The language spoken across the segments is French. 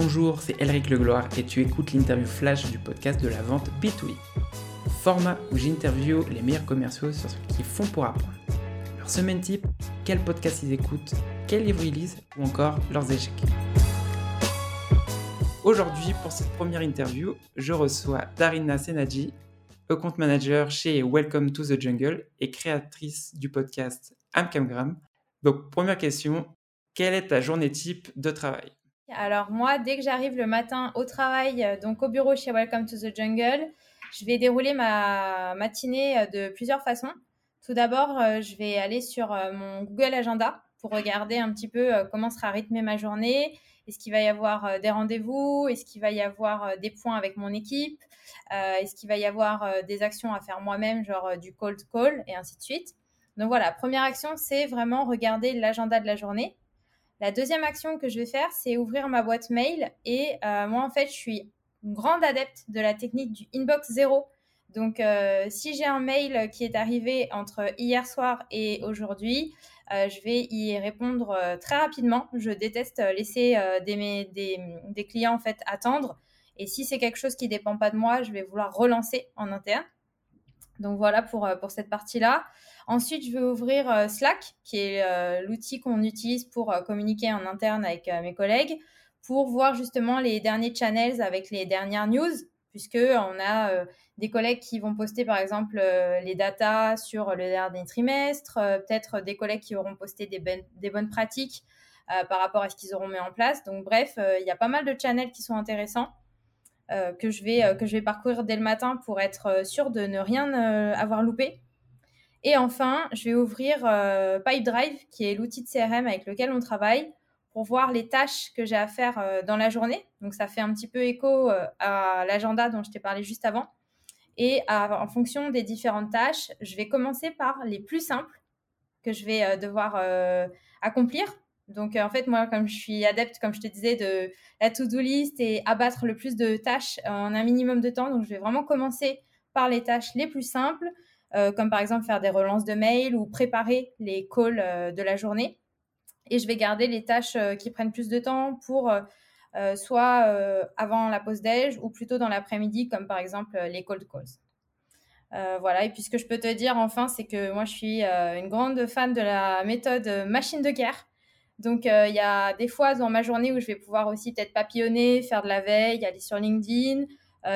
Bonjour, c'est Elric Legloire et tu écoutes l'interview flash du podcast de la vente B2B. Format où j'interviewe les meilleurs commerciaux sur ce qu'ils font pour apprendre. Leur semaine type, quel podcast ils écoutent, quel livre ils lisent ou encore leurs échecs. Aujourd'hui, pour cette première interview, je reçois Darina Senadji, account manager chez Welcome to the Jungle et créatrice du podcast Amcamgram. Donc, première question, quelle est ta journée type de travail ? Alors moi, dès que j'arrive le matin au travail, donc au bureau chez Welcome to the Jungle, je vais dérouler ma matinée de plusieurs façons. Tout d'abord, je vais aller sur mon Google Agenda pour regarder un petit peu comment sera rythmée ma journée. Est-ce qu'il va y avoir des rendez-vous ? Est-ce qu'il va y avoir des points avec mon équipe ? Est-ce qu'il va y avoir des actions à faire moi-même, genre du cold call et ainsi de suite ? Donc voilà, première action, c'est vraiment regarder l'agenda de la journée. La deuxième action que je vais faire, c'est ouvrir ma boîte mail et moi, en fait, je suis une grande adepte de la technique du inbox zéro. Donc, si j'ai un mail qui est arrivé entre hier soir et aujourd'hui, je vais y répondre très rapidement. Je déteste laisser des clients, en fait, attendre. Et si c'est quelque chose qui ne dépend pas de moi, je vais vouloir relancer en interne. Donc, voilà pour cette partie-là. Ensuite, je vais ouvrir Slack, qui est l'outil qu'on utilise pour communiquer en interne avec mes collègues, pour voir justement les derniers channels avec les dernières news, puisqu'on a des collègues qui vont poster, par exemple, les datas sur le dernier trimestre, peut-être des collègues qui auront posté des bonnes pratiques par rapport à ce qu'ils auront mis en place. Donc, bref, il y a pas mal de channels qui sont intéressants. Que je vais parcourir dès le matin pour être sûre de ne rien avoir loupé. Et enfin, je vais ouvrir Pipedrive, qui est l'outil de CRM avec lequel on travaille, pour voir les tâches que j'ai à faire dans la journée. Donc, ça fait un petit peu écho à l'agenda dont je t'ai parlé juste avant. Et en fonction des différentes tâches, je vais commencer par les plus simples que je vais devoir accomplir. Donc, en fait, moi, comme je suis adepte, comme je te disais, de la to-do list et abattre le plus de tâches en un minimum de temps. Donc, je vais vraiment commencer par les tâches les plus simples, comme par exemple faire des relances de mail ou préparer les calls de la journée. Et je vais garder les tâches qui prennent plus de temps pour soit avant la pause déj ou plutôt dans l'après-midi, comme par exemple les cold calls. Voilà, et puis ce que je peux te dire enfin, c'est que moi, je suis une grande fan de la méthode machine de guerre. Donc, il y a des fois dans ma journée où je vais pouvoir aussi peut-être papillonner, faire de la veille, aller sur LinkedIn,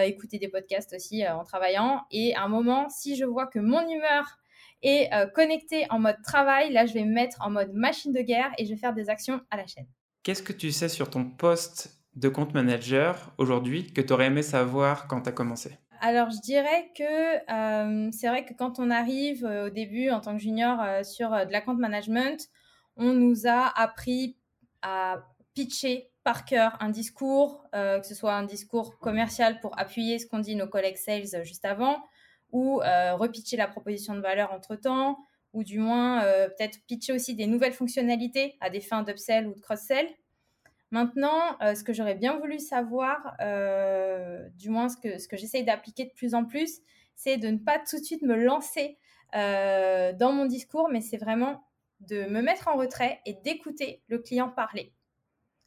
écouter des podcasts aussi en travaillant. Et à un moment, si je vois que mon humeur est connectée en mode travail, là, je vais me mettre en mode machine de guerre et je vais faire des actions à la chaîne. Qu'est-ce que tu sais sur ton poste de compte manager aujourd'hui que tu aurais aimé savoir quand tu as commencé ? Alors, je dirais que c'est vrai que quand on arrive au début en tant que junior sur de l'account management, on nous a appris à pitcher par cœur un discours, que ce soit un discours commercial pour appuyer ce qu'ont dit nos collègues sales juste avant, ou repitcher la proposition de valeur entre-temps, ou du moins peut-être pitcher aussi des nouvelles fonctionnalités à des fins d'upsell ou de cross-sell. Maintenant, ce que j'aurais bien voulu savoir, du moins ce que j'essaye d'appliquer de plus en plus, c'est de ne pas tout de suite me lancer dans mon discours, mais c'est vraiment de me mettre en retrait et d'écouter le client parler.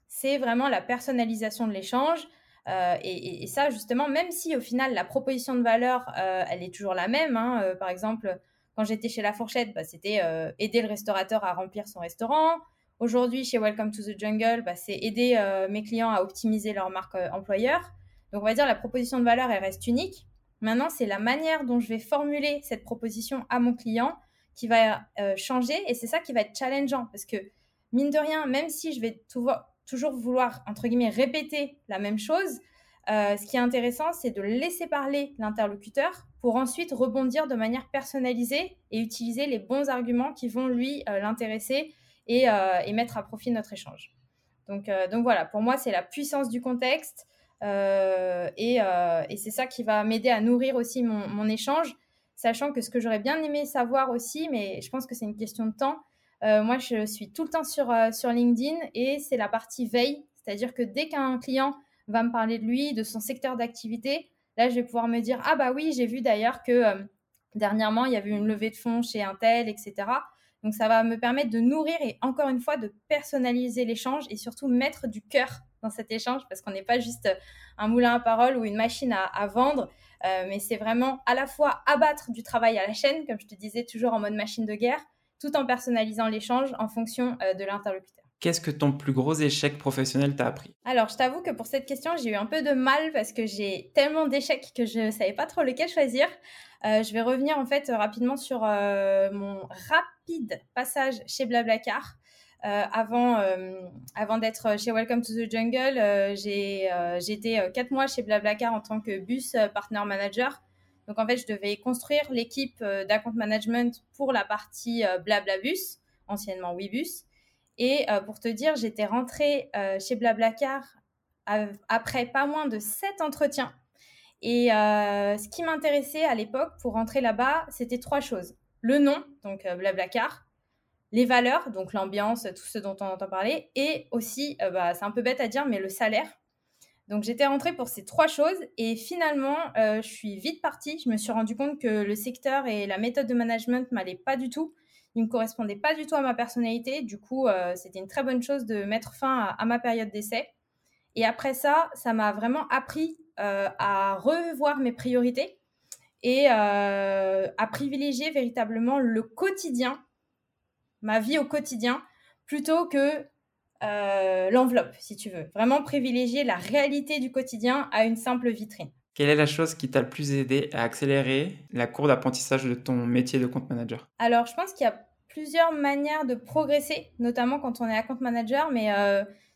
C'est vraiment la personnalisation de l'échange. Et ça, justement, même si au final, la proposition de valeur, elle est toujours la même. Hein. Par exemple, quand j'étais chez La Fourchette, c'était aider le restaurateur à remplir son restaurant. Aujourd'hui, chez Welcome to the Jungle, c'est aider mes clients à optimiser leur marque employeur. Donc, on va dire la proposition de valeur, elle reste unique. Maintenant, c'est la manière dont je vais formuler cette proposition à mon client qui va changer, et c'est ça qui va être challengeant, parce que mine de rien, même si je vais toujours vouloir, entre guillemets, répéter la même chose, ce qui est intéressant, c'est de laisser parler l'interlocuteur pour ensuite rebondir de manière personnalisée et utiliser les bons arguments qui vont lui l'intéresser et mettre à profit notre échange. Donc voilà, pour moi, c'est la puissance du contexte et c'est ça qui va m'aider à nourrir aussi mon échange. Sachant que ce que j'aurais bien aimé savoir aussi, mais je pense que c'est une question de temps, moi, je suis tout le temps sur LinkedIn et c'est la partie veille. C'est-à-dire que dès qu'un client va me parler de lui, de son secteur d'activité, là, je vais pouvoir me dire « Ah bah oui, j'ai vu d'ailleurs que dernièrement, il y avait une levée de fonds chez un tel, etc. » Donc, ça va me permettre de nourrir et encore une fois, de personnaliser l'échange et surtout mettre du cœur dans cet échange, parce qu'on n'est pas juste un moulin à parole ou une machine à vendre, mais c'est vraiment à la fois abattre du travail à la chaîne, comme je te disais, toujours en mode machine de guerre, tout en personnalisant l'échange en fonction de l'interlocuteur. Qu'est-ce que ton plus gros échec professionnel t'a appris? Alors, je t'avoue que pour cette question, j'ai eu un peu de mal parce que j'ai tellement d'échecs que je ne savais pas trop lequel choisir. Je vais revenir en fait rapidement sur mon rapide passage chez BlaBlaCar. Avant d'être chez Welcome to the Jungle, j'étais 4 mois chez BlaBlaCar en tant que bus partner manager. Donc, en fait, je devais construire l'équipe d'account management pour la partie Blablabus, anciennement Webus. Et pour te dire, j'étais rentrée chez BlaBlaCar après pas moins de 7 entretiens. Et ce qui m'intéressait à l'époque pour rentrer là-bas, c'était 3 choses. Le nom, donc BlaBlaCar, les valeurs, donc l'ambiance, tout ce dont on entend parler, et aussi, c'est un peu bête à dire, mais le salaire. Donc, j'étais rentrée pour ces 3 choses et finalement, je suis vite partie. Je me suis rendu compte que le secteur et la méthode de management ne m'allaient pas du tout. Ils ne me correspondaient pas du tout à ma personnalité. Du coup, c'était une très bonne chose de mettre fin à ma période d'essai. Et après ça, ça m'a vraiment appris à revoir mes priorités et à privilégier véritablement le quotidien, ma vie au quotidien, plutôt que l'enveloppe, si tu veux. Vraiment privilégier la réalité du quotidien à une simple vitrine. Quelle est la chose qui t'a le plus aidé à accélérer la courbe d'apprentissage de ton métier de compte manager? Alors, je pense qu'il y a plusieurs manières de progresser, notamment quand on est account manager, mais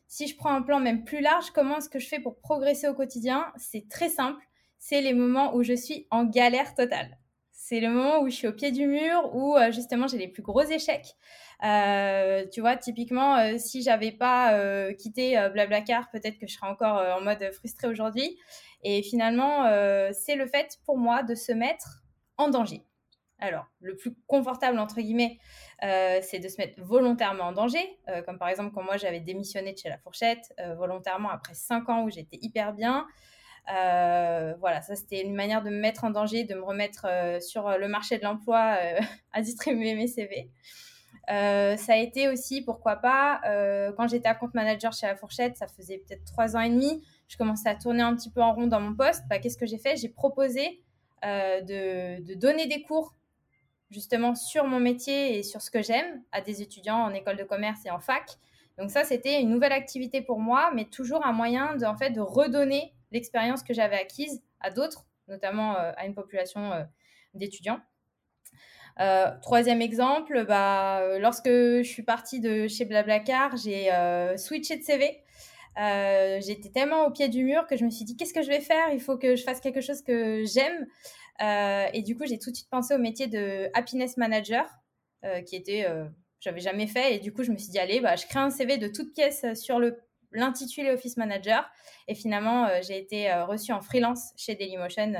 si je prends un plan même plus large, comment est-ce que je fais pour progresser au quotidien? C'est très simple, c'est les moments où je suis en galère totale. C'est le moment où je suis au pied du mur, où justement j'ai les plus gros échecs. Tu vois, typiquement, si j'avais pas quitté BlaBlaCar, peut-être que je serais encore en mode frustrée aujourd'hui. Et finalement, c'est le fait pour moi de se mettre en danger. Alors, le plus confortable, entre guillemets, c'est de se mettre volontairement en danger. Comme par exemple, quand moi, j'avais démissionné de chez La Fourchette, volontairement après 5 ans où j'étais hyper bien. Voilà, ça c'était une manière de me mettre en danger, de me remettre sur le marché de l'emploi à distribuer mes CV. Ça a été aussi, pourquoi pas, quand j'étais account manager chez La Fourchette, ça faisait peut-être 3 ans et demi, je commençais à tourner un petit peu en rond dans mon poste. Qu'est-ce que j'ai fait? J'ai proposé de donner des cours justement sur mon métier et sur ce que j'aime à des étudiants en école de commerce et en fac. Donc ça, c'était une nouvelle activité pour moi, mais toujours un moyen de, en fait, de redonner l'expérience que j'avais acquise à d'autres, notamment à une population d'étudiants. 3e exemple, lorsque je suis partie de chez BlaBlaCar, j'ai switché de CV. J'étais tellement au pied du mur que je me suis dit, qu'est-ce que je vais faire? Il faut que je fasse quelque chose que j'aime. Et du coup, j'ai tout de suite pensé au métier de happiness manager, qui était, j'avais jamais fait. Et du coup, je me suis dit, allez, je crée un CV de toute pièce sur l'intitulé Office Manager, et finalement j'ai été reçue en freelance chez Dailymotion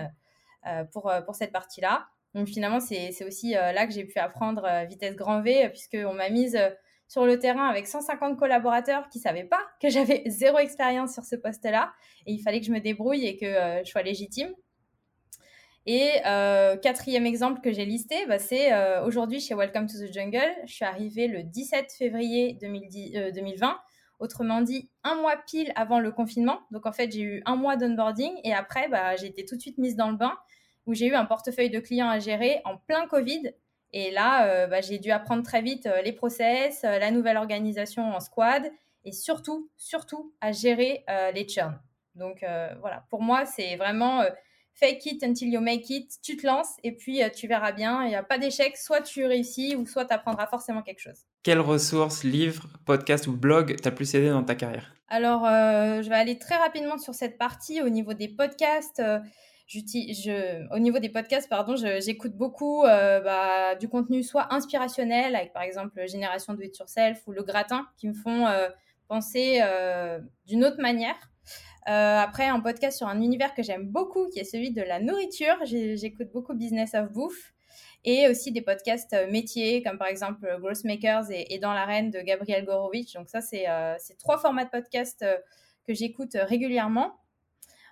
pour cette partie-là. Donc finalement c'est aussi là que j'ai pu apprendre vitesse grand V, puisqu'on m'a mise sur le terrain avec 150 collaborateurs qui ne savaient pas que j'avais 0 expérience sur ce poste-là, et il fallait que je me débrouille et que je sois légitime. Et 4e exemple que j'ai listé, c'est aujourd'hui chez Welcome to the Jungle. Je suis arrivée le 17 février 2020, autrement dit, 1 mois pile avant le confinement. Donc, en fait, j'ai eu 1 mois d'onboarding et après, j'ai été tout de suite mise dans le bain où j'ai eu un portefeuille de clients à gérer en plein Covid. Et là, j'ai dû apprendre très vite les process, la nouvelle organisation en squad et surtout à gérer les churns. Donc, voilà, pour moi, c'est vraiment fake it until you make it. Tu te lances et puis tu verras bien. Il n'y a pas d'échec. Soit tu réussis ou soit tu apprendras forcément quelque chose. Quelles ressources, livres, podcasts ou blogs t'as plus aidé dans ta carrière? Alors, je vais aller très rapidement sur cette partie. Au niveau des podcasts, j'écoute beaucoup du contenu soit inspirationnel, avec par exemple Génération Do It Yourself ou Le Gratin, qui me font penser d'une autre manière. Après, un podcast sur un univers que j'aime beaucoup, qui est celui de la nourriture. J'écoute beaucoup Business of Bouffe. Et aussi des podcasts métiers, comme par exemple Growth Makers et Dans l'Arène de Gabriel Gorovitch. Donc ça, c'est 3 formats de podcasts que j'écoute régulièrement.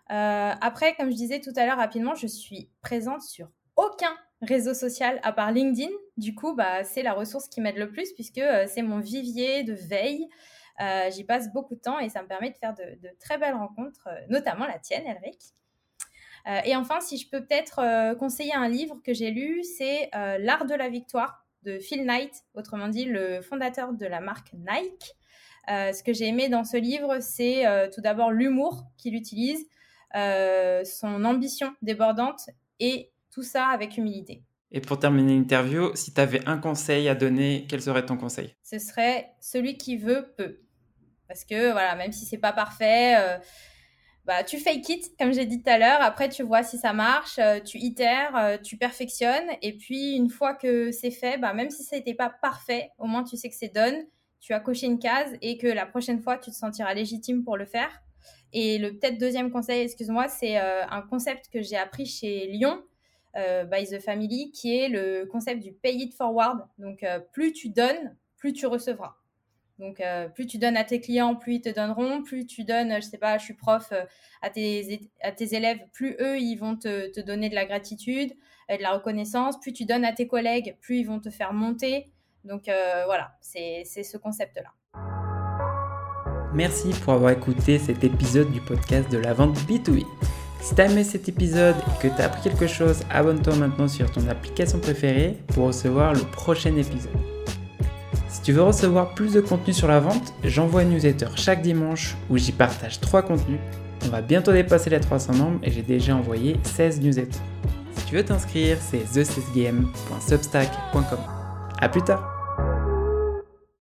Après, comme je disais tout à l'heure rapidement, je suis présente sur aucun réseau social à part LinkedIn. Du coup, c'est la ressource qui m'aide le plus, puisque c'est mon vivier de veille J'y passe beaucoup de temps et ça me permet de faire de très belles rencontres, notamment la tienne, Elric. Et enfin, si je peux peut-être conseiller un livre que j'ai lu, c'est « L'art de la victoire » de Phil Knight, autrement dit le fondateur de la marque Nike. Ce que j'ai aimé dans ce livre, c'est tout d'abord l'humour qu'il utilise, son ambition débordante et tout ça avec humilité. Et pour terminer l'interview, si tu avais un conseil à donner, quel serait ton conseil ? Ce serait « celui qui veut, peut ». Parce que voilà, même si c'est pas parfait, tu fake it, comme j'ai dit tout à l'heure. Après, tu vois si ça marche, tu itères, tu perfectionnes. Et puis, une fois que c'est fait, même si ça n'était pas parfait, au moins tu sais que c'est done. Tu as coché une case et que la prochaine fois, tu te sentiras légitime pour le faire. Et le peut-être deuxième conseil, excuse-moi, c'est un concept que j'ai appris chez Lyon by the family, qui est le concept du pay it forward. Donc, plus tu donnes, plus tu recevras. Donc, plus tu donnes à tes clients, plus ils te donneront. Plus tu donnes, je suis prof, à tes élèves, plus eux, ils vont te donner de la gratitude, de la reconnaissance. Plus tu donnes à tes collègues, plus ils vont te faire monter. Donc, c'est ce concept-là. Merci pour avoir écouté cet épisode du podcast de la vente B2B. Si t'as aimé cet épisode et que t'as appris quelque chose, abonne-toi maintenant sur ton application préférée pour recevoir le prochain épisode. Si tu veux recevoir plus de contenu sur la vente, j'envoie une newsletter chaque dimanche où j'y partage 3 contenus. On va bientôt dépasser les 300 membres et j'ai déjà envoyé 16 newsletters. Si tu veux t'inscrire, c'est thecesgame.substack.com. À plus tard.